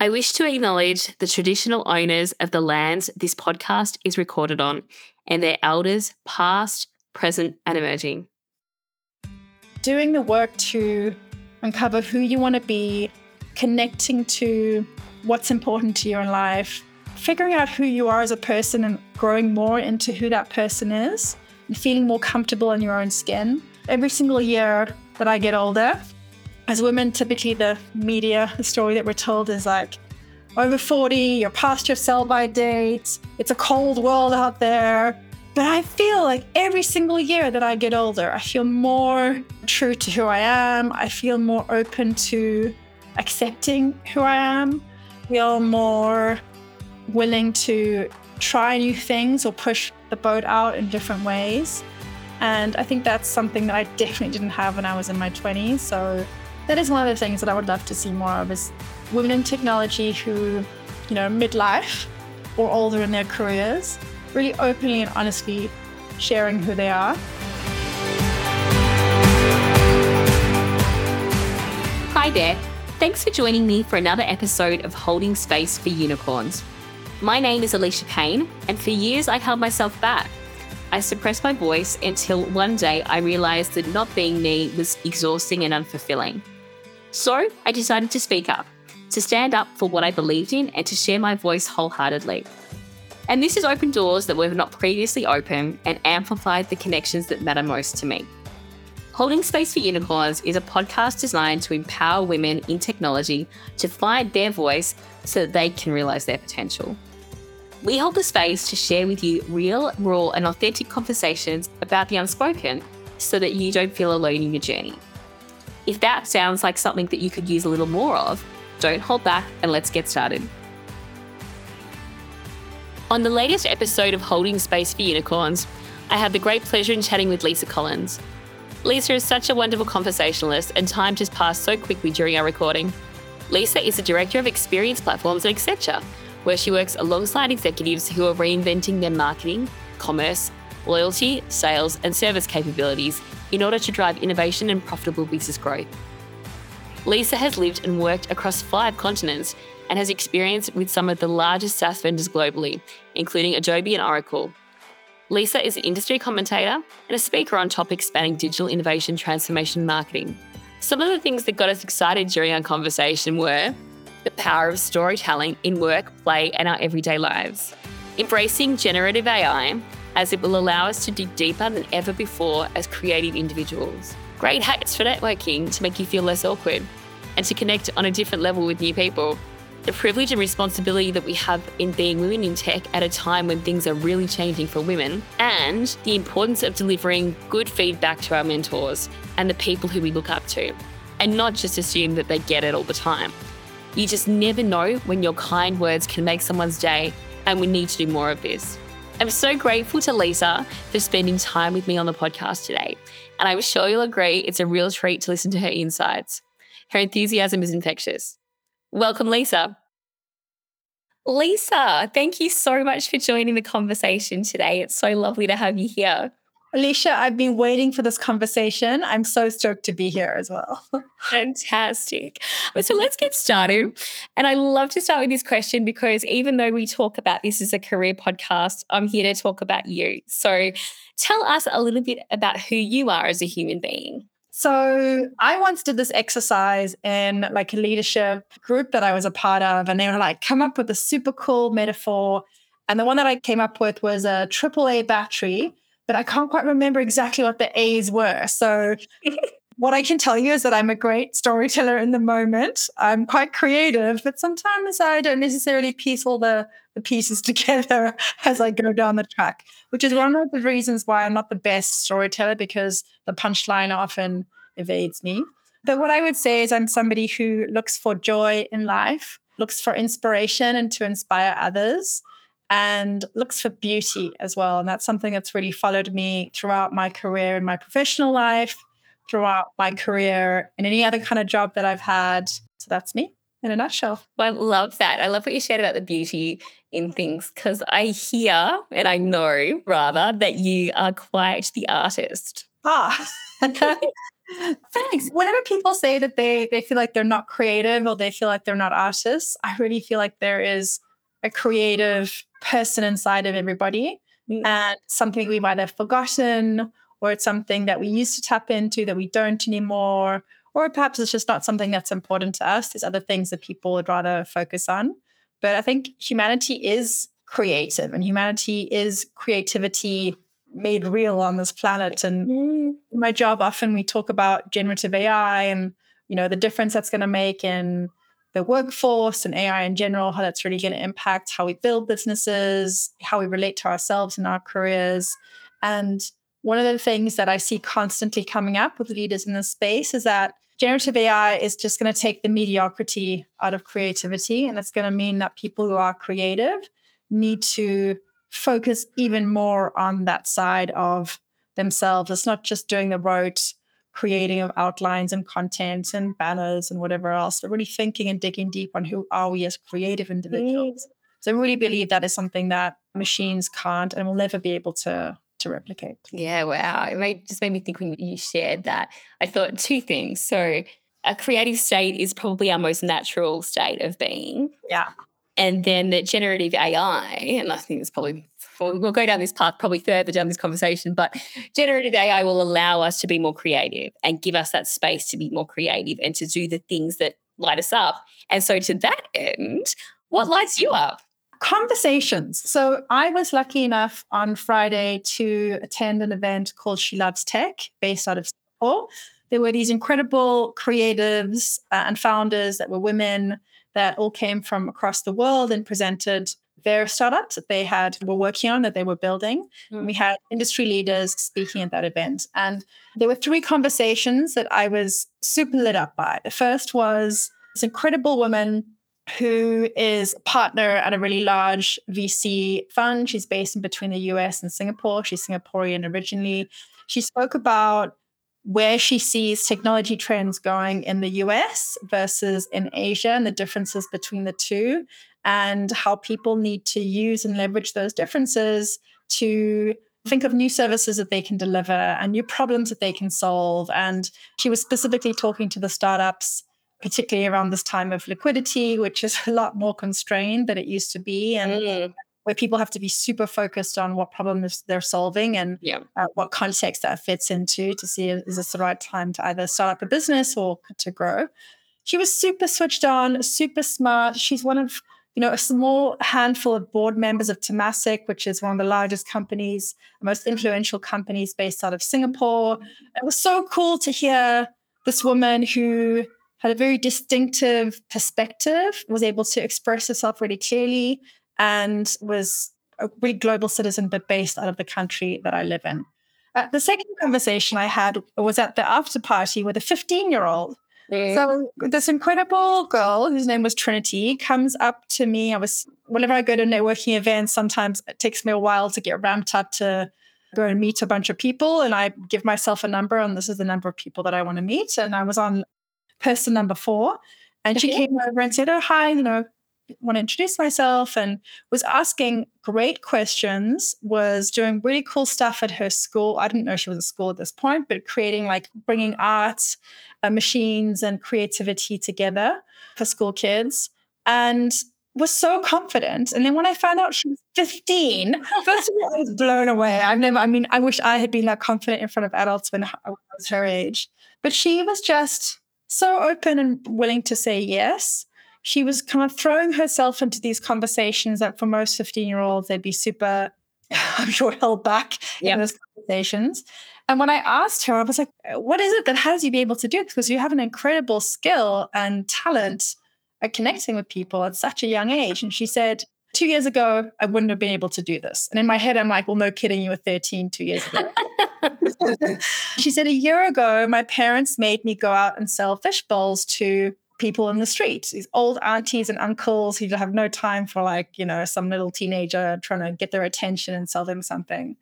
I wish to acknowledge the traditional owners of the lands this podcast is recorded on and their elders past, present and emerging. Doing the work to uncover who you want to be, connecting to what's important to you in life, figuring out who you are as a person and growing more into who that person is and feeling more comfortable in your own skin. Every single year that I get older, as women, typically the media, the story that we're told is like, over 40, you're past your sell-by date, it's a cold world out there. But I feel like every single year that I get older, I feel more true to who I am. I feel more open to accepting who I am. I feel more willing to try new things or push the boat out in different ways. And I think that's something that I definitely didn't have when I was in my 20s. So that is one of the things that I would love to see more of, is women in technology who, you know, midlife or older in their careers, really openly and honestly sharing who they are. Hi there. Thanks for joining me for another episode of Holding Space for Unicorns. My name is Alicia Payne, and for years I held myself back. I suppressed my voice until one day I realised that not being me was exhausting and unfulfilling. So I decided to speak up, to stand up for what I believed in and to share my voice wholeheartedly. And this has opened doors that were not previously open and amplified the connections that matter most to me. Holding Space for Unicorns is a podcast designed to empower women in technology to find their voice so that they can realise their potential. We hold the space to share with you real, raw and authentic conversations about the unspoken so that you don't feel alone in your journey. If that sounds like something that you could use a little more of, don't hold back and let's get started. On the latest episode of Holding Space for Unicorns, I had the great pleasure in chatting with Lisa Collins. Lisa is such a wonderful conversationalist and time just passed so quickly during our recording. Lisa is the Director of Experience Platforms at Accenture, where she works alongside executives who are reinventing their marketing, commerce, loyalty, sales and service capabilities in order to drive innovation and profitable business growth. Lisa has lived and worked across 5 continents and has experience with some of the largest SaaS vendors globally, including Adobe and Oracle. Lisa is an industry commentator and a speaker on topics spanning digital innovation, transformation, and marketing. Some of the things that got us excited during our conversation were the power of storytelling in work, play, and our everyday lives, embracing generative AI as it will allow us to dig deeper than ever before as creative individuals, great hacks for networking to make you feel less awkward and to connect on a different level with new people, the privilege and responsibility that we have in being women in tech at a time when things are really changing for women, and the importance of delivering good feedback to our mentors and the people who we look up to, and not just assume that they get it all the time. You just never know when your kind words can make someone's day, and we need to do more of this. I'm so grateful to Lisa for spending time with me on the podcast today, and I'm sure you'll agree it's a real treat to listen to her insights. Her enthusiasm is infectious. Welcome, Lisa. Lisa, thank you so much for joining the conversation today. It's so lovely to have you here. Alicia, I've been waiting for this conversation. I'm so stoked to be here as well. Fantastic. So let's get started. And I love to start with this question because even though we talk about this as a career podcast, I'm here to talk about you. So tell us a little bit about who you are as a human being. So I once did this exercise in like a leadership group that I was a part of, and they were like, come up with a super cool metaphor. And the one that I came up with was a AAA battery, but I can't quite remember exactly what the A's were. So what I can tell you is that I'm a great storyteller in the moment. I'm quite creative, but sometimes I don't necessarily piece all the pieces together as I go down the track, which is one of the reasons why I'm not the best storyteller, because the punchline often evades me. But what I would say is I'm somebody who looks for joy in life, looks for inspiration and to inspire others, and looks for beauty as well. And that's something that's really followed me throughout my career in my professional life, throughout my career and any other kind of job that I've had. So that's me in a nutshell. Well, I love that. I love what you shared about the beauty in things, because I hear, and I know rather, that you are quite the artist. Ah, Thanks. Whenever people say that they feel like they're not creative or they feel like they're not artists, I really feel like there is a creative person inside of everybody, and something we might have forgotten, or it's something that we used to tap into that we don't anymore, or perhaps it's just not something that's important to us. There's other things that people would rather focus on. But I think humanity is creative, and humanity is creativity made real on this planet. And in my job, often we talk about generative AI and, you know, the difference that's going to make in the workforce and AI in general, how that's really going to impact how we build businesses, how we relate to ourselves and our careers. And one of the things that I see constantly coming up with leaders in this space is that generative AI is just going to take the mediocrity out of creativity. And it's going to mean that people who are creative need to focus even more on that side of themselves. It's not just doing the rote creating of outlines and content and banners and whatever else, but really thinking and digging deep on who are we as creative individuals. So I really believe that is something that machines can't and will never be able to replicate. Yeah, wow. It just made me think when you shared that. I thought two things. So a creative state is probably our most natural state of being. Yeah. And then that generative AI, and I think it's probably, we'll go down this path probably further down this conversation, but generative AI will allow us to be more creative and give us that space to be more creative and to do the things that light us up. And so to that end, what lights you up? Conversations. So I was lucky enough on Friday to attend an event called She Loves Tech, based out of Singapore. There were these incredible creatives and founders that were women that all came from across the world and presented their startups that they were working on, that they were building. And we had industry leaders speaking at that event. And there were three conversations that I was super lit up by. The first was this incredible woman who is a partner at a really large VC fund. She's based in between the US and Singapore. She's Singaporean originally. She spoke about where she sees technology trends going in the US versus in Asia and the differences between the two, and how people need to use and leverage those differences to think of new services that they can deliver and new problems that they can solve. And she was specifically talking to the startups, particularly around this time of liquidity, which is a lot more constrained than it used to be. And where people have to be super focused on what problems they're solving and what context that fits into to see is this the right time to either start up a business or to grow. She was super switched on, super smart. She's one of, you know, a small handful of board members of Temasek, which is one of the largest companies, most influential companies based out of Singapore. It was so cool to hear this woman who had a very distinctive perspective, was able to express herself really clearly, and was a really global citizen, but based out of the country that I live in. The second conversation I had was at the after party with a 15-year-old. So this incredible girl, whose name was Trinity, comes up to me. Whenever I go to networking events, sometimes it takes me a while to get ramped up to go and meet a bunch of people. And I give myself a number, and this is the number of people that I want to meet. And I was on person number 4. And she came over and said, "Oh, hi, you know, want to introduce myself," and was asking great questions, was doing really cool stuff at her school. I didn't know she was at school at this point, but creating, like, bringing art, machines and creativity together for school kids, and was so confident. And then when I found out she was 15, first of all, I was blown away. I wish I had been that confident in front of adults when I was her age. But she was just so open and willing to say yes. She was kind of throwing herself into these conversations that for most 15-year-olds, they'd be super, I'm sure, held back in those conversations. And when I asked her, I was like, what is it that has you be able to do it? Because you have an incredible skill and talent at connecting with people at such a young age. And she said, 2 years ago, I wouldn't have been able to do this. And in my head, I'm like, well, no kidding, you were 13 2 years ago. She said, a year ago, my parents made me go out and sell fish bowls to people in the street, these old aunties and uncles who have no time for, like, you know, some little teenager trying to get their attention and sell them something.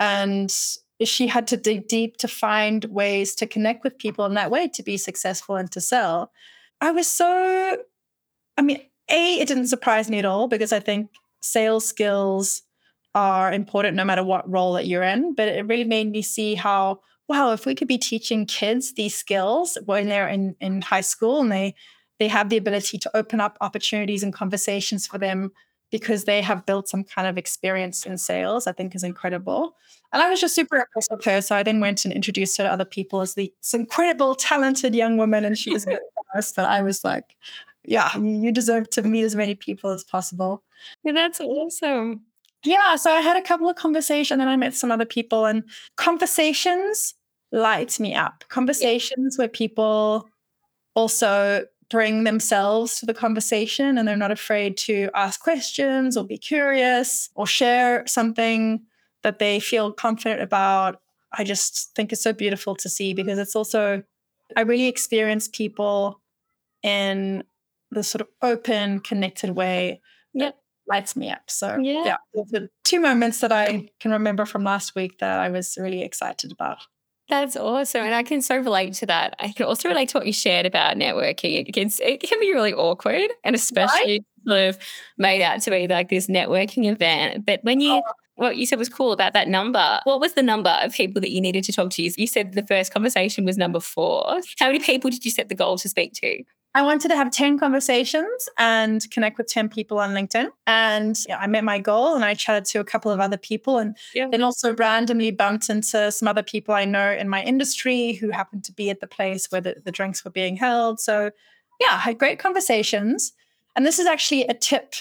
And she had to dig deep to find ways to connect with people in that way to be successful and to sell. It didn't surprise me at all, because I think sales skills are important no matter what role that you're in, but it really made me see how wow, if we could be teaching kids these skills when they're in high school and they have the ability to open up opportunities and conversations for them because they have built some kind of experience in sales, I think is incredible. And I was just super impressed with her. So I then went and introduced her to other people as this incredible, talented young woman. And she was very honest that I was like, yeah, you deserve to meet as many people as possible. Yeah, that's awesome. Yeah, so I had a couple of conversations and I met some other people, and conversations light me up. Conversations where people also bring themselves to the conversation and they're not afraid to ask questions or be curious or share something that they feel confident about. I just think it's so beautiful to see, because it's also, I really experience people in the sort of open, connected way that lights me up. So yeah, the two moments that I can remember from last week that I was really excited about. That's awesome. And I can so relate to that. I can also relate to what you shared about networking. It can be really awkward, and especially sort of made out to be like this networking event. But when you, what you said was cool about that number, what was the number of people that you needed to talk to? You said the first conversation was number 4. How many people did you set the goal to speak to? I wanted to have 10 conversations and connect with 10 people on LinkedIn. And I met my goal, and I chatted to a couple of other people, and then also randomly bumped into some other people I know in my industry who happened to be at the place where the drinks were being held. So yeah, I had great conversations. And this is actually a tip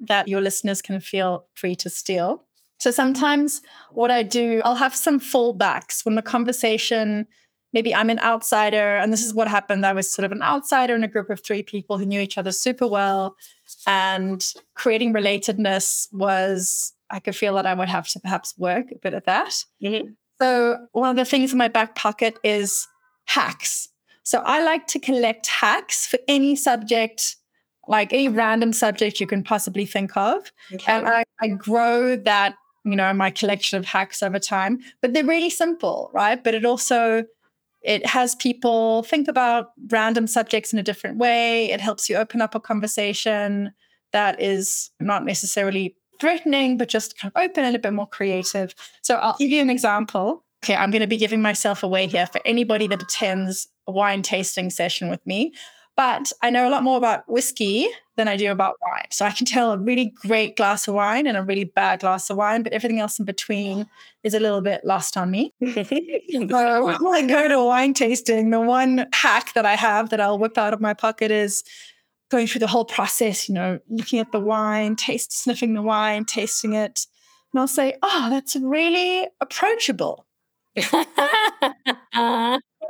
that your listeners can feel free to steal. So sometimes what I do, I'll have some fallbacks when the conversation, maybe I'm an outsider, and this is what happened. I was sort of an outsider in a group of 3 people who knew each other super well, and creating relatedness was, I could feel that I would have to perhaps work a bit at that. Mm-hmm. So one of the things in my back pocket is hacks. So I like to collect hacks for any subject, like any random subject you can possibly think of. Okay. And I grow that, my collection of hacks over time, but they're really simple, right? But it has people think about random subjects in a different way. It helps you open up a conversation that is not necessarily threatening, but just kind of open and a bit more creative. So I'll give you an example. Okay, I'm going to be giving myself away here for anybody that attends a wine tasting session with me. But I know a lot more about whiskey than I do about wine. So I can tell a really great glass of wine and a really bad glass of wine, but everything else in between is a little bit lost on me. So when I go to wine tasting, the one hack that I have that I'll whip out of my pocket is going through the whole process, looking at the wine, sniffing the wine, tasting it. And I'll say, oh, that's really approachable.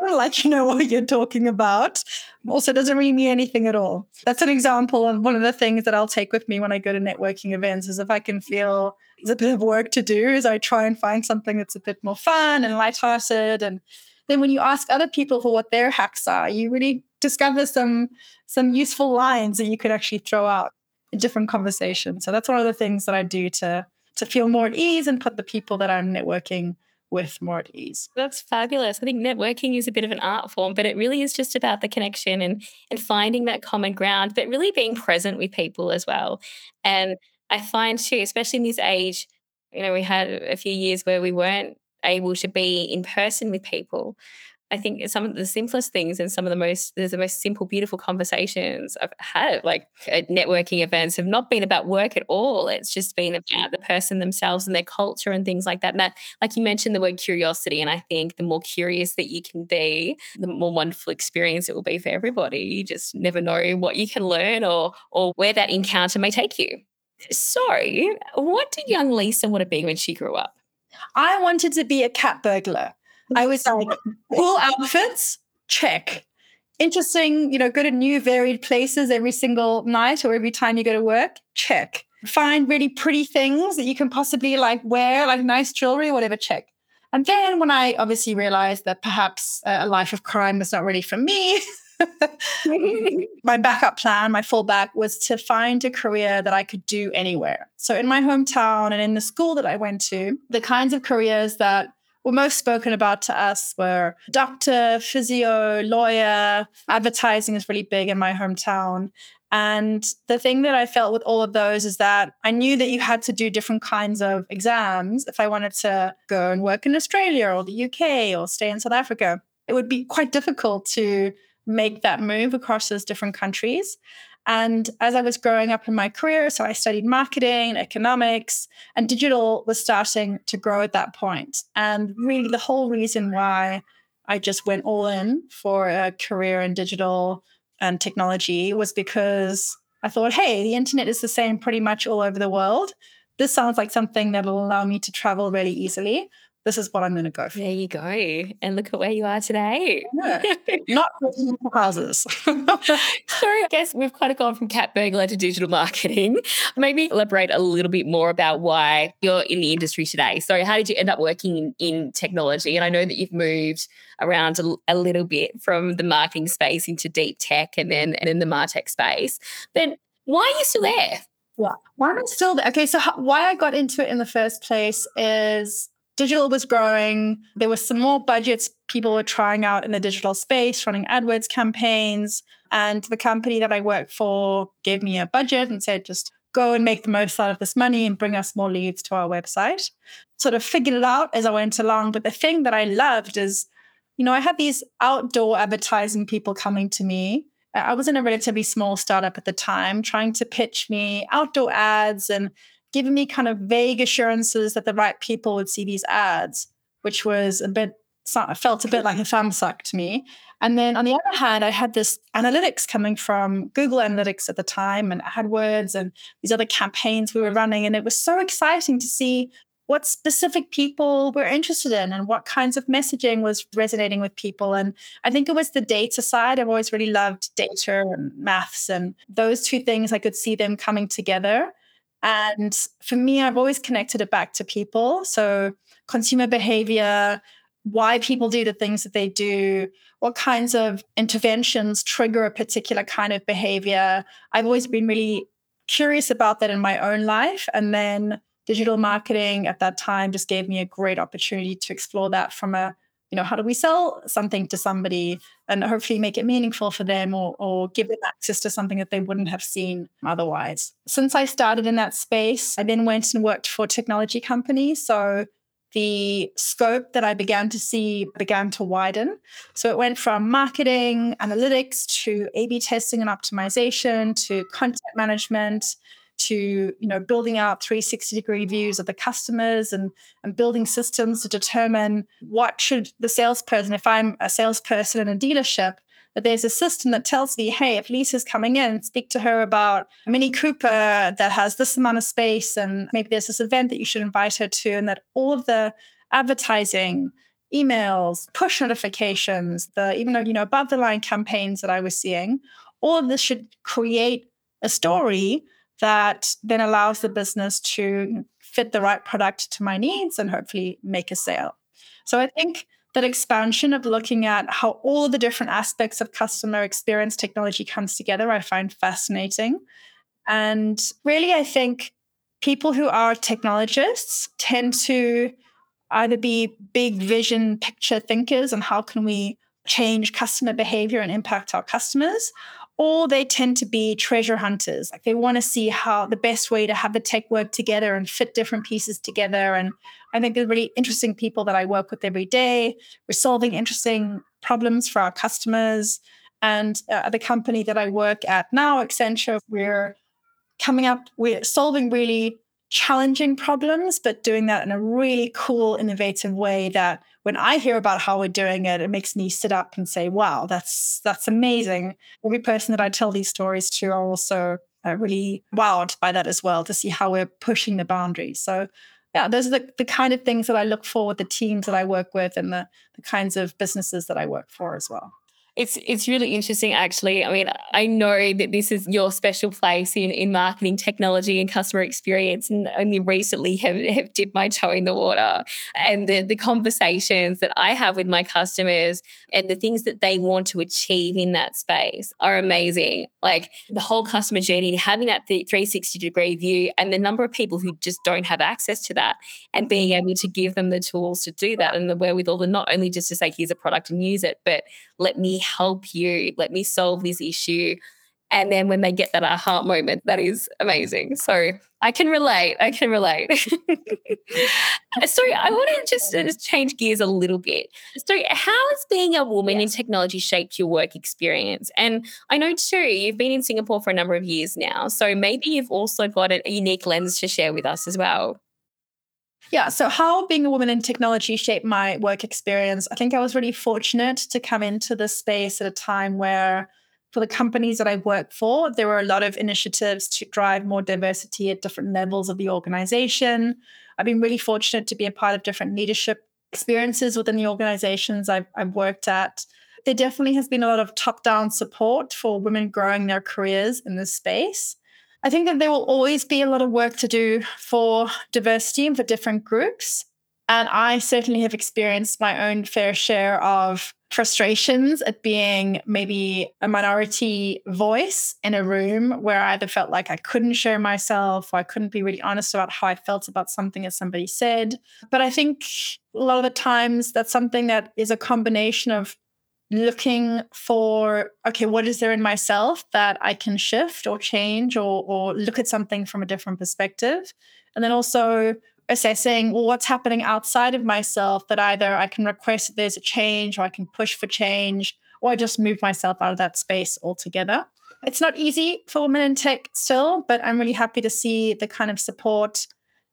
Let you know what you're talking about. Also doesn't really mean anything at all. That's an example of one of the things that I'll take with me when I go to networking events, is if I can feel there's a bit of work to do, is I try and find something that's a bit more fun and lighthearted. And then when you ask other people for what their hacks are, you really discover some useful lines that you could actually throw out in different conversations. So that's one of the things that I do to feel more at ease and put the people that I'm networking with more at ease. That's fabulous. I think networking is a bit of an art form, but it really is just about the connection and finding that common ground, but really being present with people as well. And I find too, especially in this age, we had a few years where we weren't able to be in person with people. I think some of the simplest things and there's the most simple, beautiful conversations I've had, like at networking events, have not been about work at all. It's just been about the person themselves and their culture and things like that. And that, like you mentioned, the word curiosity. And I think the more curious that you can be, the more wonderful experience it will be for everybody. You just never know what you can learn or where that encounter may take you. So what did young Lisa want to be when she grew up? I wanted to be a cat burglar. I was like, cool outfits, check. Interesting, go to new varied places every single night or every time you go to work, check. Find really pretty things that you can possibly wear, like nice jewelry, whatever, check. And then when I obviously realized that perhaps a life of crime was not really for me, my backup plan, my fallback was to find a career that I could do anywhere. So in my hometown and in the school that I went to, the kinds of careers that were most spoken about to us were doctor, physio, lawyer. Advertising is really big in my hometown. And the thing that I felt with all of those is that I knew that you had to do different kinds of exams if I wanted to go and work in Australia or the UK or stay in South Africa. It would be quite difficult to make that move across those different countries. And as I was growing up in my career, so I studied marketing, economics, and digital was starting to grow at that point. And really the whole reason why I just went all in for a career in digital and technology was because I thought, hey, the internet is the same pretty much all over the world. This sounds like something that will allow me to travel really easily. This is what I'm going to go for. There you go. And look at where you are today. No, not houses. So I guess we've kind of gone from cat burglar to digital marketing. Maybe elaborate a little bit more about why you're in the industry today. So how did you end up working in technology? And I know that you've moved around a little bit from the marketing space into deep tech and then the MarTech space. Then why are you still there? Yeah. Why am I still there? Okay, so why I got into it in the first place is digital was growing. There were some more budgets people were trying out in the digital space, running AdWords campaigns. And the company that I worked for gave me a budget and said, just go and make the most out of this money and bring us more leads to our website. Sort of figured it out as I went along. But the thing that I loved is, you know, I had these outdoor advertising people coming to me. I was in a relatively small startup at the time, trying to pitch me outdoor ads and giving me kind of vague assurances that the right people would see these ads, which was felt a bit like a thumbsuck to me. And then on the other hand, I had this analytics coming from Google Analytics at the time and AdWords and these other campaigns we were running. And it was so exciting to see what specific people were interested in and what kinds of messaging was resonating with people. And I think it was the data side. I've always really loved data and maths, and those two things, I could see them coming together. And for me, I've always connected it back to people. So consumer behavior, why people do the things that they do, what kinds of interventions trigger a particular kind of behavior. I've always been really curious about that in my own life. And then digital marketing at that time just gave me a great opportunity to explore that from a, you know, how do we sell something to somebody and hopefully make it meaningful for them or give them access to something that they wouldn't have seen otherwise. Since I started in that space, I then went and worked for technology companies. So the scope that I began to see began to widen. So it went from marketing, analytics, to A/B testing and optimization, to content management, to, you know, building out 360-degree views of the customers and building systems to determine what should the salesperson, if I'm a salesperson in a dealership, that there's a system that tells me, hey, if Lisa's coming in, speak to her about a Mini Cooper that has this amount of space and maybe there's this event that you should invite her to, and that all of the advertising, emails, push notifications, the even, you know, above-the-line campaigns that I was seeing, all of this should create a story that then allows the business to fit the right product to my needs and hopefully make a sale. So I think that expansion of looking at how all the different aspects of customer experience technology comes together, I find fascinating. And really, I think people who are technologists tend to either be big vision picture thinkers on how can we change customer behavior and impact our customers, or they tend to be treasure hunters. Like they want to see how the best way to have the tech work together and fit different pieces together. And I think they're really interesting people that I work with every day. We're solving interesting problems for our customers. And the company that I work at now, Accenture, we're solving really challenging problems, but doing that in a really cool, innovative way that when I hear about how we're doing it, it makes me sit up and say, wow, that's amazing. Every person that I tell these stories to are also really wowed by that as well, to see how we're pushing the boundaries. So yeah, those are the kind of things that I look for with the teams that I work with and the kinds of businesses that I work for as well. It's really interesting, actually. I mean, I know that this is your special place in marketing, technology and customer experience, and only recently have dipped my toe in the water. And the conversations that I have with my customers and the things that they want to achieve in that space are amazing. Like the whole customer journey, having that 360-degree view and the number of people who just don't have access to that and being able to give them the tools to do that and the wherewithal to not only just to say, here's a product and use it, but let me help you, let me solve this issue. And then when they get that aha moment, that is amazing. So I can relate. So I want to just change gears a little bit. So how has being a woman in technology shaped your work experience? And I know too, you've been in Singapore for a number of years now. So maybe you've also got a unique lens to share with us as well. Yeah, so how being a woman in technology shaped my work experience. I think I was really fortunate to come into this space at a time where, for the companies that I work for, there were a lot of initiatives to drive more diversity at different levels of the organization. I've been really fortunate to be a part of different leadership experiences within the organizations I've worked at. There definitely has been a lot of top-down support for women growing their careers in this space. I think that there will always be a lot of work to do for diversity and for different groups. And I certainly have experienced my own fair share of frustrations at being maybe a minority voice in a room where I either felt like I couldn't share myself or I couldn't be really honest about how I felt about something that somebody said. But I think a lot of the times that's something that is a combination of looking for, okay, what is there in myself that I can shift or change or look at something from a different perspective. And then also assessing, well, what's happening outside of myself that either I can request that there's a change or I can push for change or I just move myself out of that space altogether. It's not easy for women in tech still, but I'm really happy to see the kind of support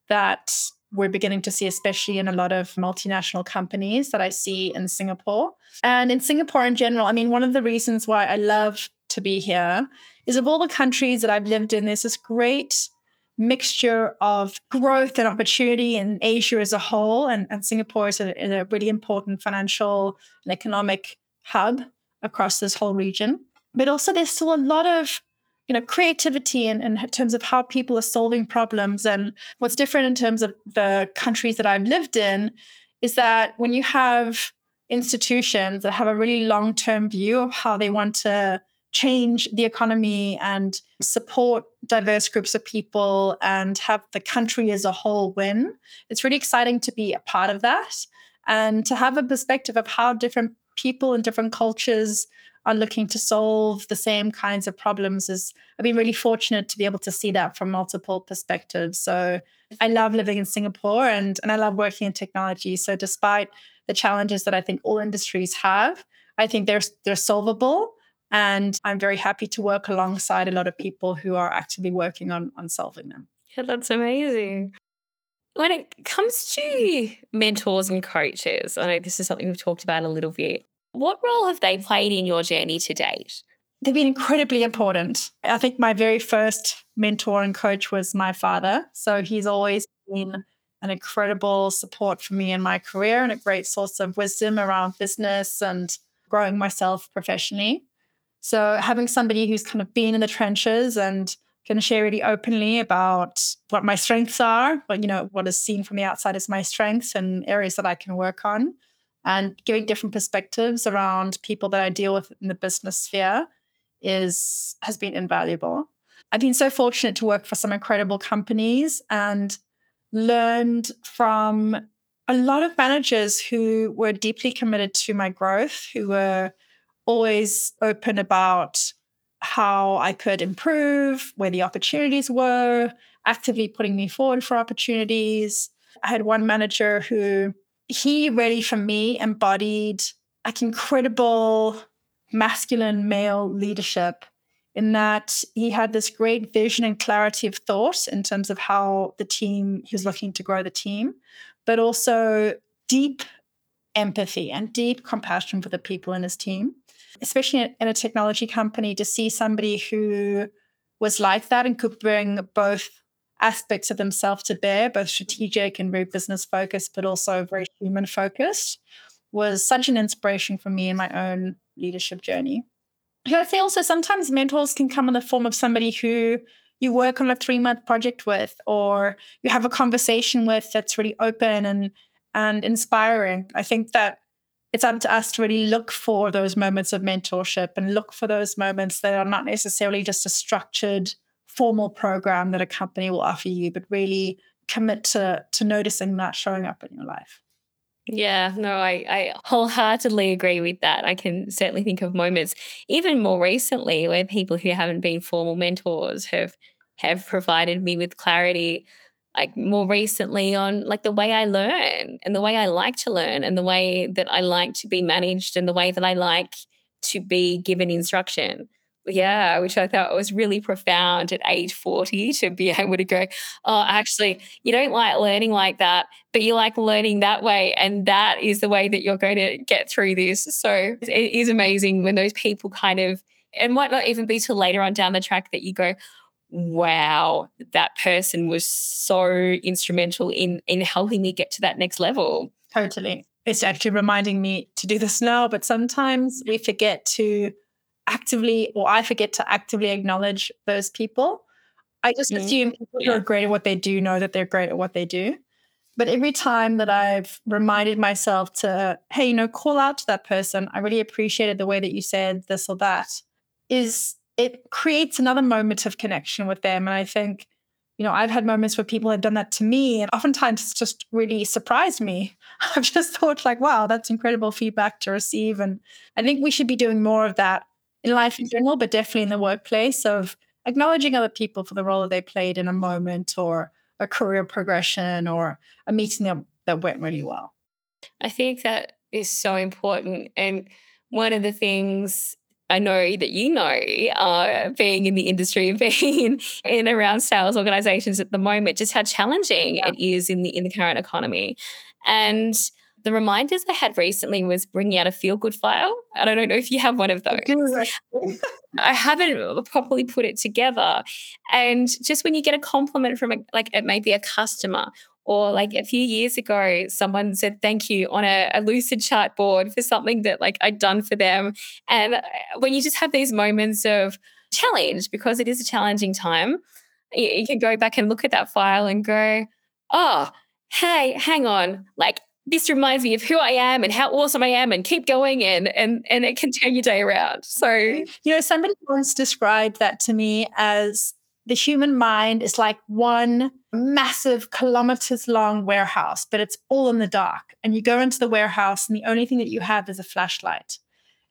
that we're beginning to see, especially in a lot of multinational companies that I see in Singapore. And in Singapore in general, I mean, one of the reasons why I love to be here is of all the countries that I've lived in, there's this great mixture of growth and opportunity in Asia as a whole. And Singapore is a really important financial and economic hub across this whole region. But also there's still a lot of creativity in terms of how people are solving problems. And what's different in terms of the countries that I've lived in is that when you have institutions that have a really long-term view of how they want to change the economy and support diverse groups of people and have the country as a whole win, it's really exciting to be a part of that and to have a perspective of how different people in different cultures are looking to solve the same kinds of problems. I've been really fortunate to be able to see that from multiple perspectives. So I love living in Singapore and I love working in technology. So despite the challenges that I think all industries have, I think they're solvable. And I'm very happy to work alongside a lot of people who are actively working on solving them. Yeah, that's amazing. When it comes to mentors and coaches, I know this is something we've talked about a little bit. What role have they played in your journey to date? They've been incredibly important. I think my very first mentor and coach was my father. So he's always been an incredible support for me in my career and a great source of wisdom around business and growing myself professionally. So having somebody who's kind of been in the trenches and can share really openly about what my strengths are, but what is seen from the outside as my strengths and areas that I can work on, and giving different perspectives around people that I deal with in the business sphere has been invaluable. I've been so fortunate to work for some incredible companies and learned from a lot of managers who were deeply committed to my growth, who were always open about how I could improve, where the opportunities were, actively putting me forward for opportunities. I had one manager who, he really for me embodied like incredible masculine male leadership in that he had this great vision and clarity of thought in terms of how he was looking to grow the team, but also deep empathy and deep compassion for the people in his team. Especially in a technology company, to see somebody who was like that and could bring both aspects of themselves to bear, both strategic and very business focused, but also very human focused, was such an inspiration for me in my own leadership journey. I'd say also sometimes mentors can come in the form of somebody who you work on a 3-month project with, or you have a conversation with that's really open and inspiring. I think that it's up to us to really look for those moments of mentorship and look for those moments that are not necessarily just a structured, formal program that a company will offer you, but really commit to noticing that showing up in your life. Yeah, no, I wholeheartedly agree with that. I can certainly think of moments, even more recently, where people who haven't been formal mentors have provided me with clarity, like more recently on like the way I learn and the way I like to learn and the way that I like to be managed and the way that I like to be given instruction. Yeah, which I thought was really profound at age 40 to be able to go, oh, actually, you don't like learning like that, but you like learning that way. And that is the way that you're going to get through this. So it is amazing when those people kind of, it might not even be till later on down the track that you go, wow, that person was so instrumental in helping me get to that next level. Totally. It's actually reminding me to do this now, but sometimes we forget to I forget to actively acknowledge those people. I just assume people who are great at what they do know that they're great at what they do. But every time that I've reminded myself to, hey, you know, call out to that person, I really appreciated the way that you said this or that, is it creates another moment of connection with them. And I think, you know, I've had moments where people have done that to me, and oftentimes it's just really surprised me. I've just thought like, wow, that's incredible feedback to receive. And I think we should be doing more of that in life in general, but definitely in the workplace, of acknowledging other people for the role that they played in a moment or a career progression or a meeting that went really well. I think that is so important. And one of the things I know that you know, being in the industry and being in around sales organizations at the moment, just how challenging it is in the current economy. And the reminders I had recently was bringing out a feel-good file. And I don't know if you have one of those. I haven't properly put it together. And just when you get a compliment from it may be a customer, or like a few years ago, someone said thank you on a Lucid chart board for something that like I'd done for them. And when you just have these moments of challenge, because it is a challenging time, you can go back and look at that file and go, oh, hey, hang on, like, this reminds me of who I am and how awesome I am, and keep going, and it can turn your day around. So, you know, somebody once described that to me as the human mind is like one massive kilometers long warehouse, but it's all in the dark. And you go into the warehouse and the only thing that you have is a flashlight.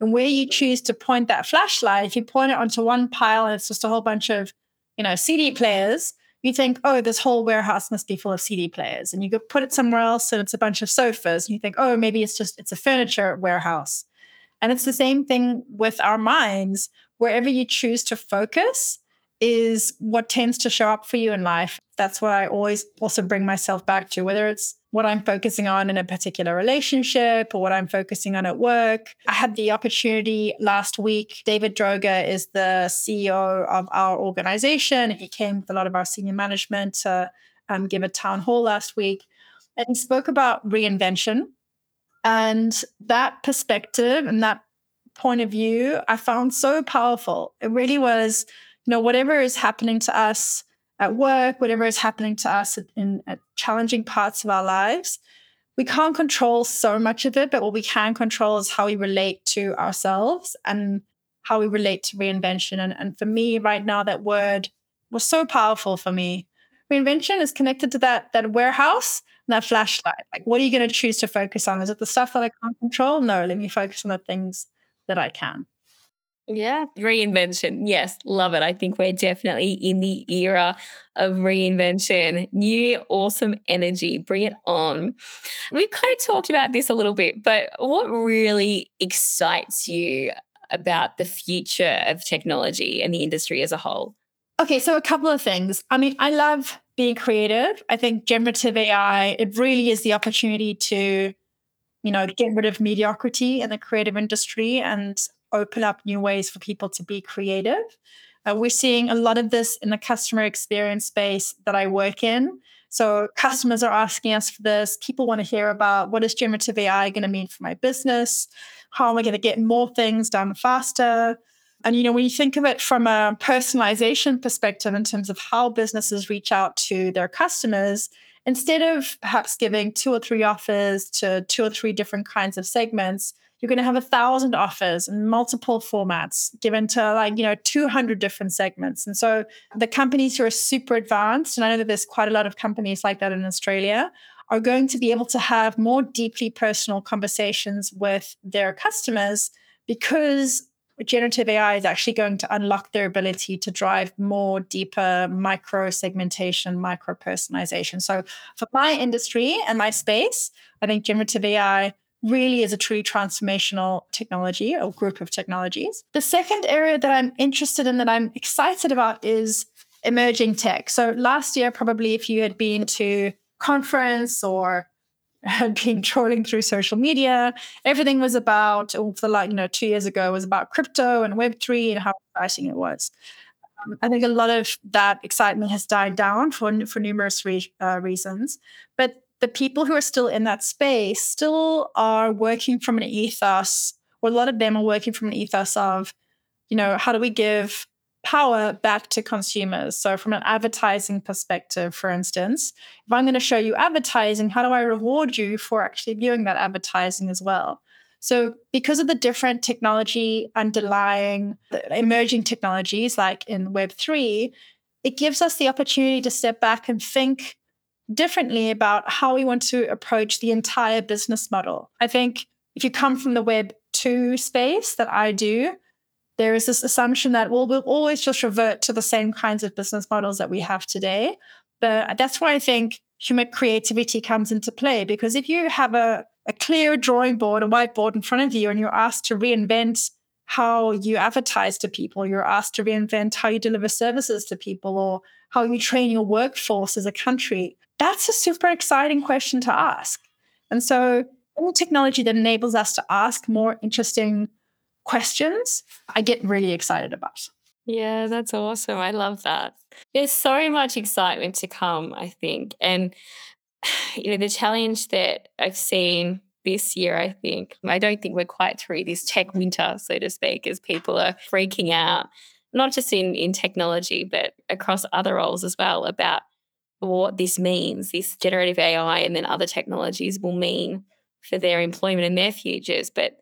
And where you choose to point that flashlight, if you point it onto one pile and it's just a whole bunch of, you know, CD players, you think, oh, this whole warehouse must be full of CD players. And you go put it somewhere else and it's a bunch of sofas. And you think, oh, maybe it's a furniture warehouse. And it's the same thing with our minds. Wherever you choose to focus is what tends to show up for you in life. That's what I always also bring myself back to, whether it's what I'm focusing on in a particular relationship or what I'm focusing on at work. I had the opportunity last week. David Droger is the CEO of our organization. He came with a lot of our senior management to give a town hall last week. And he spoke about reinvention. And that perspective and that point of view I found so powerful. It really was, you know, whatever is happening to us at work, whatever is happening to us at challenging parts of our lives, we can't control so much of it, but what we can control is how we relate to ourselves and how we relate to reinvention. And for me right now, that word was so powerful for me. Reinvention is connected to that warehouse and that flashlight. Like, what are you going to choose to focus on? Is it the stuff that I can't control? No, let me focus on the things that I can. Yeah, reinvention. Yes, love it. I think we're definitely in the era of reinvention. New, awesome energy. Bring it on. We've kind of talked about this a little bit, but what really excites you about the future of technology and the industry as a whole? Okay, so a couple of things. I mean, I love being creative. I think generative AI, it really is the opportunity to, you know, get rid of mediocrity in the creative industry and open up new ways for people to be creative. We're seeing a lot of this in the customer experience space that I work in. So customers are asking us for this. People want to hear about, what is generative AI going to mean for my business? How am I going to get more things done faster? And, you know, when you think of it from a personalization perspective in terms of how businesses reach out to their customers, instead of perhaps giving 2 or 3 offers to 2 or 3 different kinds of segments, you're going to have 1,000 offers in multiple formats given to, like, you know, 200 different segments. And so the companies who are super advanced, and I know that there's quite a lot of companies like that in Australia, are going to be able to have more deeply personal conversations with their customers, because generative AI is actually going to unlock their ability to drive more deeper micro segmentation, micro personalization. So for my industry and my space, I think generative AI really is a truly transformational technology or group of technologies. The second area that I'm interested in, that I'm excited about, is emerging tech. So last year, probably if you had been to conference or had been trolling through social media, everything was about, for 2 years ago, was about crypto and Web3 and how exciting it was. I think a lot of that excitement has died down for numerous reasons. But the people who are still in that space still are working from an ethos, or a lot of them are working from an ethos of, how do we give power back to consumers? So from an advertising perspective, for instance, if I'm going to show you advertising, how do I reward you for actually viewing that advertising as well? So because of the different technology underlying the emerging technologies, like in Web3, it gives us the opportunity to step back and think differently about how we want to approach the entire business model. I think if you come from the Web2 space that I do, there is this assumption that we'll always just revert to the same kinds of business models that we have today. But that's why I think human creativity comes into play, because if you have a clear drawing board, a whiteboard in front of you, and you're asked to reinvent how you advertise to people, you're asked to reinvent how you deliver services to people, or how you train your workforce as a country, that's a super exciting question to ask. And so all technology that enables us to ask more interesting questions, I get really excited about. Yeah, that's awesome. I love that. There's so much excitement to come, I think. And, the challenge that I've seen this year, I don't think we're quite through this tech winter, so to speak, as people are freaking out, not just in technology, but across other roles as well, about what this means, this generative AI and then other technologies will mean for their employment and their futures. But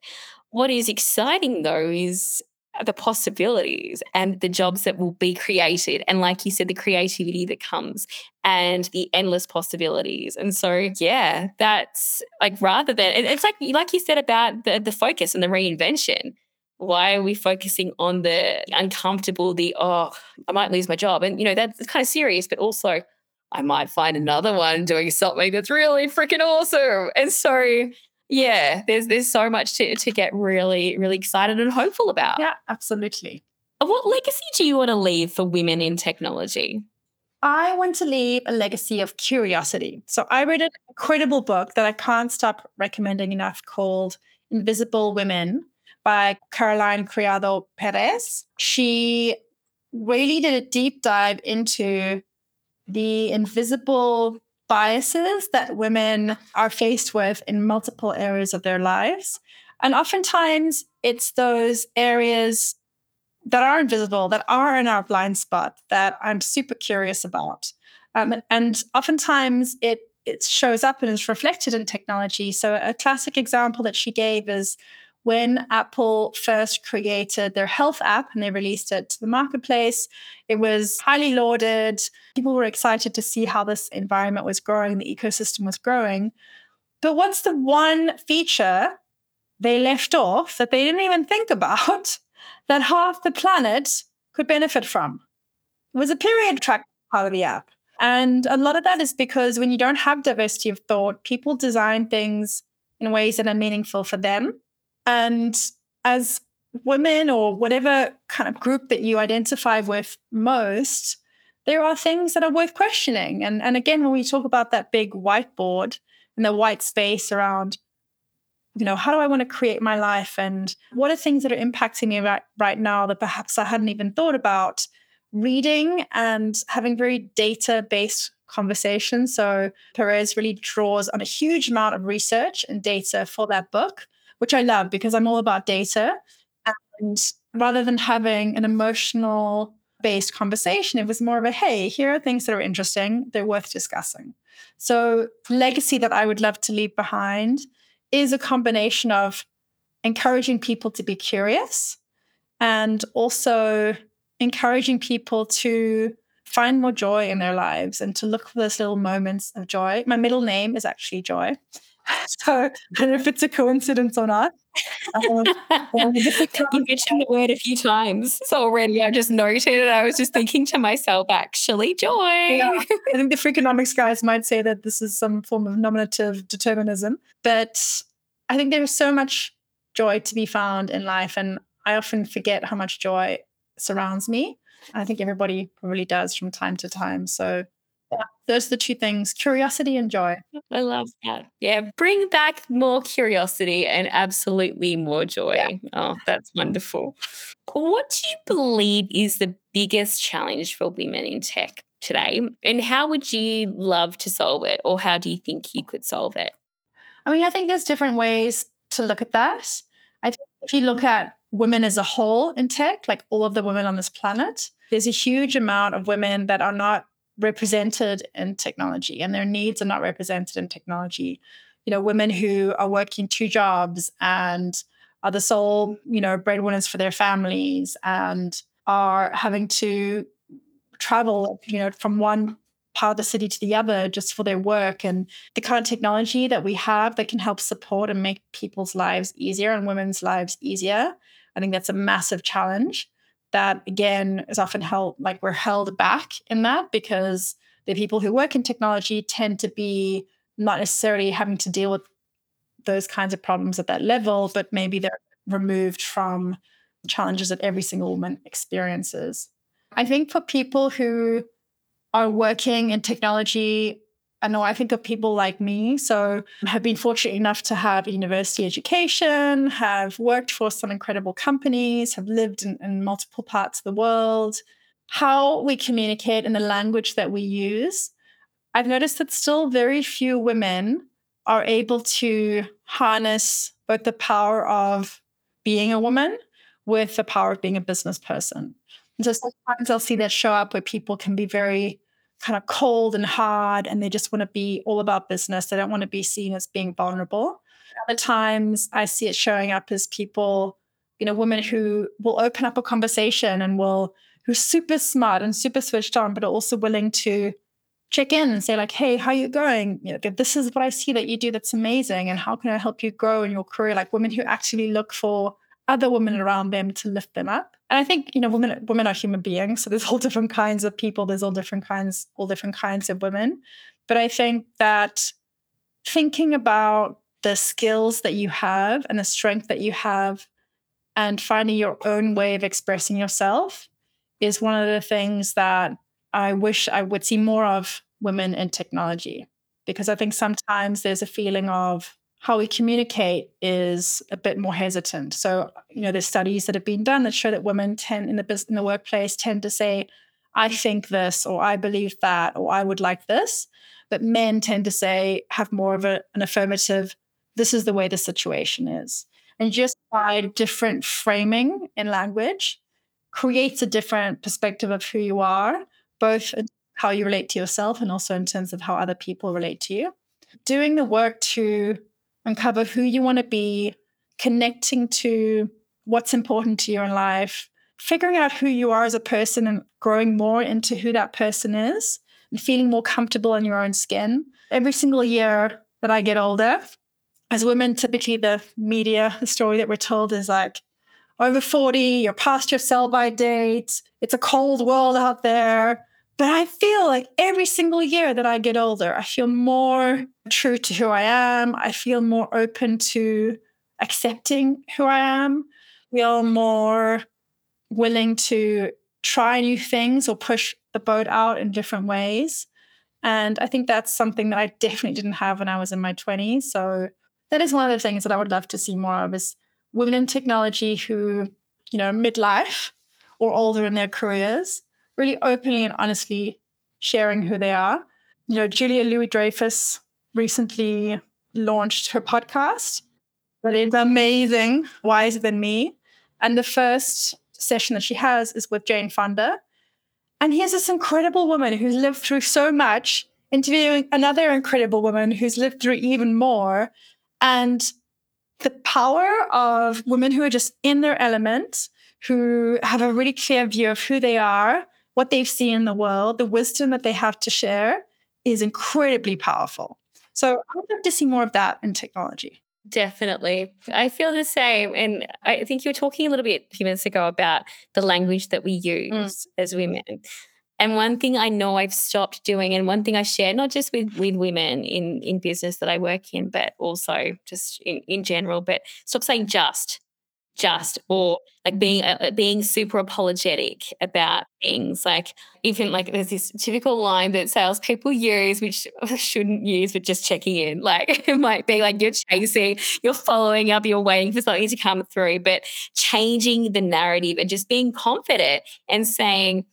what is exciting, though, is the possibilities and the jobs that will be created. And like you said, the creativity that comes and the endless possibilities. And so, yeah, that's rather than, it's like you said about the focus and the reinvention. Why are we focusing on the uncomfortable, I might lose my job. And, that's kind of serious, but also I might find another one doing something that's really freaking awesome. And so, yeah, there's so much to get really, really excited and hopeful about. Yeah, absolutely. What legacy do you want to leave for women in technology? I want to leave a legacy of curiosity. So I read an incredible book that I can't stop recommending enough called Invisible Women by Caroline Criado Perez. She really did a deep dive into the invisible biases that women are faced with in multiple areas of their lives. And oftentimes it's those areas that are invisible, that are in our blind spot, that I'm super curious about. And oftentimes it shows up and is reflected in technology. So a classic example that she gave is when Apple first created their health app and they released it to the marketplace, it was highly lauded. People were excited to see how this environment was growing, the ecosystem was growing. But what's the one feature they left off that they didn't even think about that half the planet could benefit from? It was a period tracker part of the app. And a lot of that is because when you don't have diversity of thought, people design things in ways that are meaningful for them. And as women, or whatever kind of group that you identify with most, there are things that are worth questioning. And again, when we talk about that big whiteboard and the white space around, how do I want to create my life? And what are things that are impacting me right now that perhaps I hadn't even thought about? Reading and having very data-based conversations. So Perez really draws on a huge amount of research and data for that book, which I love because I'm all about data. And rather than having an emotional-based conversation, it was more of a, hey, here are things that are interesting, they're worth discussing. So legacy that I would love to leave behind is a combination of encouraging people to be curious and also encouraging people to find more joy in their lives and to look for those little moments of joy. My middle name is actually Joy. So I don't know if it's a coincidence or not. You mentioned the word a few times. So already I just noted it. I was just thinking to myself, actually, Joy. Yeah. I think the Freakonomics guys might say that this is some form of nominative determinism. But I think there is so much joy to be found in life. And I often forget how much joy surrounds me. I think everybody probably does from time to time. So yeah, those are the two things, curiosity and joy. I love that. Yeah, bring back more curiosity and absolutely more joy. Yeah. Oh, that's wonderful. What do you believe is the biggest challenge for women in tech today? And how would you love to solve it? Or how do you think you could solve it? I mean, I think there's different ways to look at that. I think if you look at women as a whole in tech, like all of the women on this planet, there's a huge amount of women that are not represented in technology and their needs are not represented in technology. You know, women who are working two jobs and are the sole, breadwinners for their families and are having to travel, from one part of the city to the other just for their work, and the kind of technology that we have that can help support and make people's lives easier and women's lives easier. I think that's a massive challenge that, again, is often held, like we're held back in that because the people who work in technology tend to be not necessarily having to deal with those kinds of problems at that level, but maybe they're removed from challenges that every single woman experiences. I think for people who are working in technology, I know I think of people like me, so have been fortunate enough to have a university education, have worked for some incredible companies, have lived in multiple parts of the world. How we communicate and the language that we use, I've noticed that still very few women are able to harness both the power of being a woman with the power of being a business person. And so sometimes I'll see that show up where people can be very kind of cold and hard, and they just want to be all about business. They don't want to be seen as being vulnerable. Other times I see it showing up as people, women who will open up a conversation and who's super smart and super switched on, but are also willing to check in and say like, hey, how are you going? This is what I see that you do. That's amazing. And how can I help you grow in your career? Like women who actually look for other women around them to lift them up. And I think, women are human beings. So there's all different kinds of people. There's all different kinds of women. But I think that thinking about the skills that you have and the strength that you have and finding your own way of expressing yourself is one of the things that I wish I would see more of women in technology. Because I think sometimes there's a feeling of, how we communicate is a bit more hesitant. So, there's studies that have been done that show that women in the workplace tend to say, I think this, or I believe that, or I would like this. But men tend to have more of an affirmative, this is the way the situation is. And just by different framing in language creates a different perspective of who you are, both in how you relate to yourself and also in terms of how other people relate to you. Doing the work to uncover who you want to be, connecting to what's important to you in life, figuring out who you are as a person and growing more into who that person is and feeling more comfortable in your own skin. Every single year that I get older, as women, typically the story that we're told is like, over 40, you're past your sell-by date, it's a cold world out there. But I feel like every single year that I get older, I feel more true to who I am. I feel more open to accepting who I am. We are more willing to try new things or push the boat out in different ways. And I think that's something that I definitely didn't have when I was in my 20s. So that is one of the things that I would love to see more of is women in technology who, midlife or older in their careers, really openly and honestly sharing who they are. Julia Louis-Dreyfus recently launched her podcast that is amazing, Wiser Than Me. And the first session that she has is with Jane Fonda. And here's this incredible woman who's lived through so much, interviewing another incredible woman who's lived through even more. And the power of women who are just in their element, who have a really clear view of who they are, what they've seen in the world, the wisdom that they have to share is incredibly powerful. So I would love to see more of that in technology. Definitely. I feel the same. And I think you were talking a little bit a few minutes ago about the language that we use as women. And one thing I know I've stopped doing, and one thing I share, not just with women in business that I work in, but also just in general, but stop saying just, or like being super apologetic about things. Like even like there's this typical line that salespeople use, which I shouldn't use, but just checking in. Like it might be like you're chasing, you're following up, you're waiting for something to come through, but changing the narrative and just being confident and saying,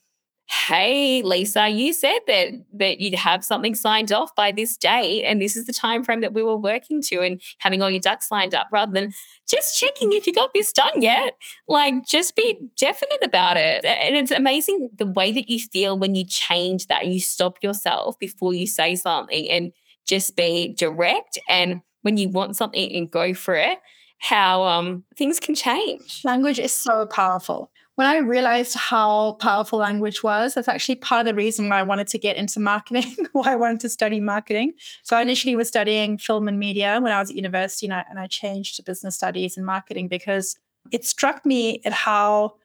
hey, Lisa, you said that you'd have something signed off by this date, and this is the time frame that we were working to, and having all your ducks lined up rather than just checking if you got this done yet. Like just be definite about it. And it's amazing the way that you feel when you change that. You stop yourself before you say something and just be direct. And when you want something and go for it, how things can change. Language is so powerful. When I realized how powerful language was, that's actually part of the reason why I wanted to get into marketing, why I wanted to study marketing. So I initially was studying film and media when I was at university, and I changed to business studies and marketing because it struck me at how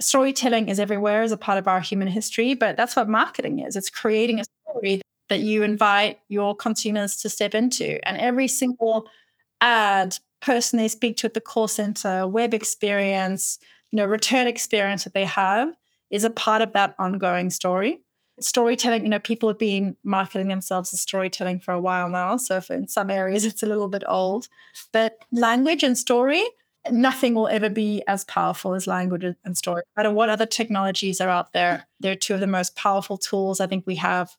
storytelling is everywhere as a part of our human history, but that's what marketing is. It's creating a story that you invite your consumers to step into. And every single ad, person they speak to at the call center, web experience, return experience that they have is a part of that ongoing story. Storytelling, people have been marketing themselves as storytelling for a while now. So in some areas, it's a little bit old. But language and story, nothing will ever be as powerful as language and story. No matter what other technologies are out there, they're two of the most powerful tools I think we have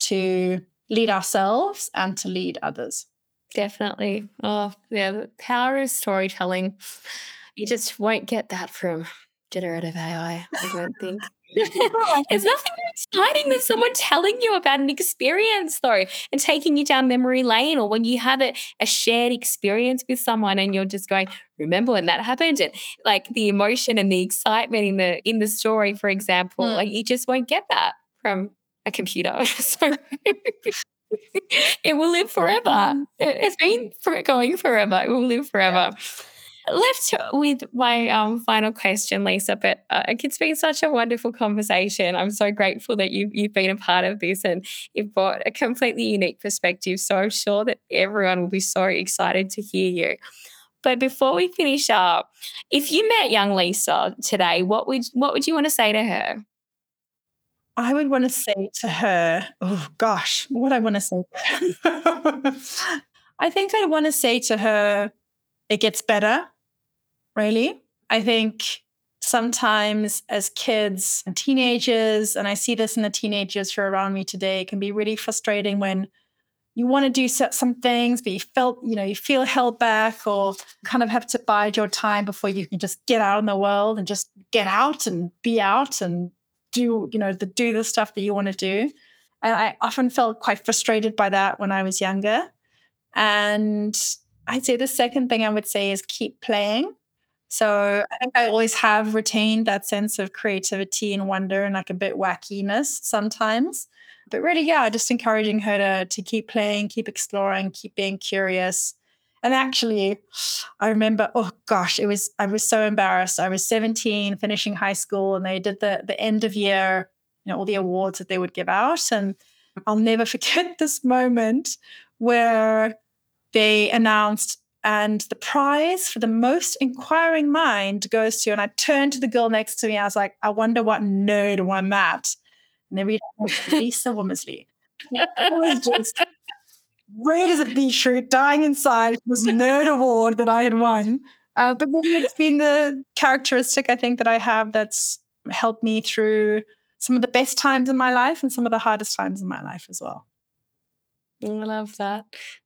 to lead ourselves and to lead others. Definitely. Oh, yeah, the power of storytelling. You just won't get that from generative AI, I don't think. There's nothing exciting than someone telling you about an experience, though, and taking you down memory lane, or when you have a shared experience with someone and you're just going, remember when that happened? And like the emotion and the excitement in the story, for example, like you just won't get that from a computer. So it will live forever. It's been going forever. It will live forever. Yeah. Left with my final question, Lisa, but it's been such a wonderful conversation. I'm so grateful that you've been a part of this, and you've brought a completely unique perspective. So I'm sure that everyone will be so excited to hear you. But before we finish up, if you met young Lisa today, what would you want to say to her? I would want to say to her, oh gosh, what I want to say. I think I'd want to say to her, it gets better. Really? I think sometimes as kids and teenagers, and I see this in the teenagers who are around me today, it can be really frustrating when you want to do some things, but you feel held back, or kind of have to bide your time before you can just get out in the world and just get out and be out and do the stuff that you want to do. And I often felt quite frustrated by that when I was younger. And I'd say the second thing I would say is keep playing. So I think I always have retained that sense of creativity and wonder and like a bit wackiness sometimes. But really, yeah, just encouraging her to keep playing, keep exploring, keep being curious. And actually, I remember, I was so embarrassed. I was 17, finishing high school, and they did the end of year, all the awards that they would give out. And I'll never forget this moment where they announced, and the prize for the most inquiring mind goes to, and I turned to the girl next to me. I was like, I wonder what nerd won that. And they read Lisa Womersley. I was just red as a beetroot, dying inside. It was a nerd award that I had won. But it's been the characteristic I think that I have that's helped me through some of the best times in my life and some of the hardest times in my life as well. I love that.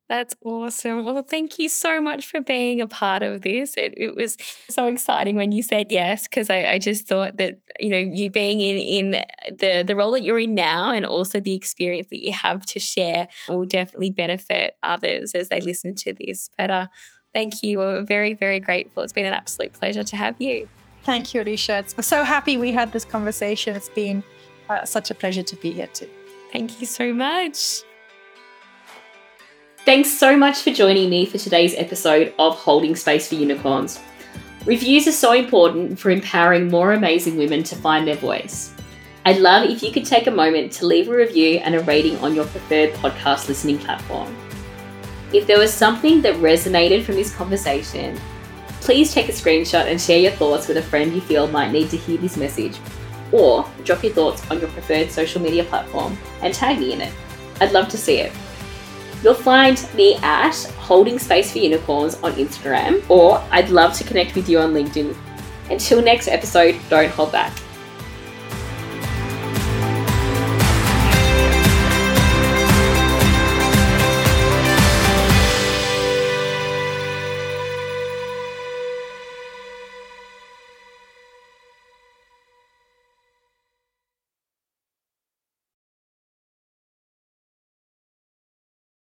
That's awesome. Well, thank you so much for being a part of this. It was so exciting when you said yes, because I just thought that, you being in the role that you're in now, and also the experience that you have to share, will definitely benefit others as they listen to this. But thank you. We're very, very grateful. It's been an absolute pleasure to have you. Thank you, Alicia. I'm so happy we had this conversation. It's been Such a pleasure to be here too. Thank you so much. Thanks so much for joining me for today's episode of Holding Space for Unicorns. Reviews are so important for empowering more amazing women to find their voice. I'd love if you could take a moment to leave a review and a rating on your preferred podcast listening platform. If there was something that resonated from this conversation, please take a screenshot and share your thoughts with a friend you feel might need to hear this message, or drop your thoughts on your preferred social media platform and tag me in it. I'd love to see it. You'll find me at Holding Space for Unicorns on Instagram, or I'd love to connect with you on LinkedIn. Until next episode, don't hold back.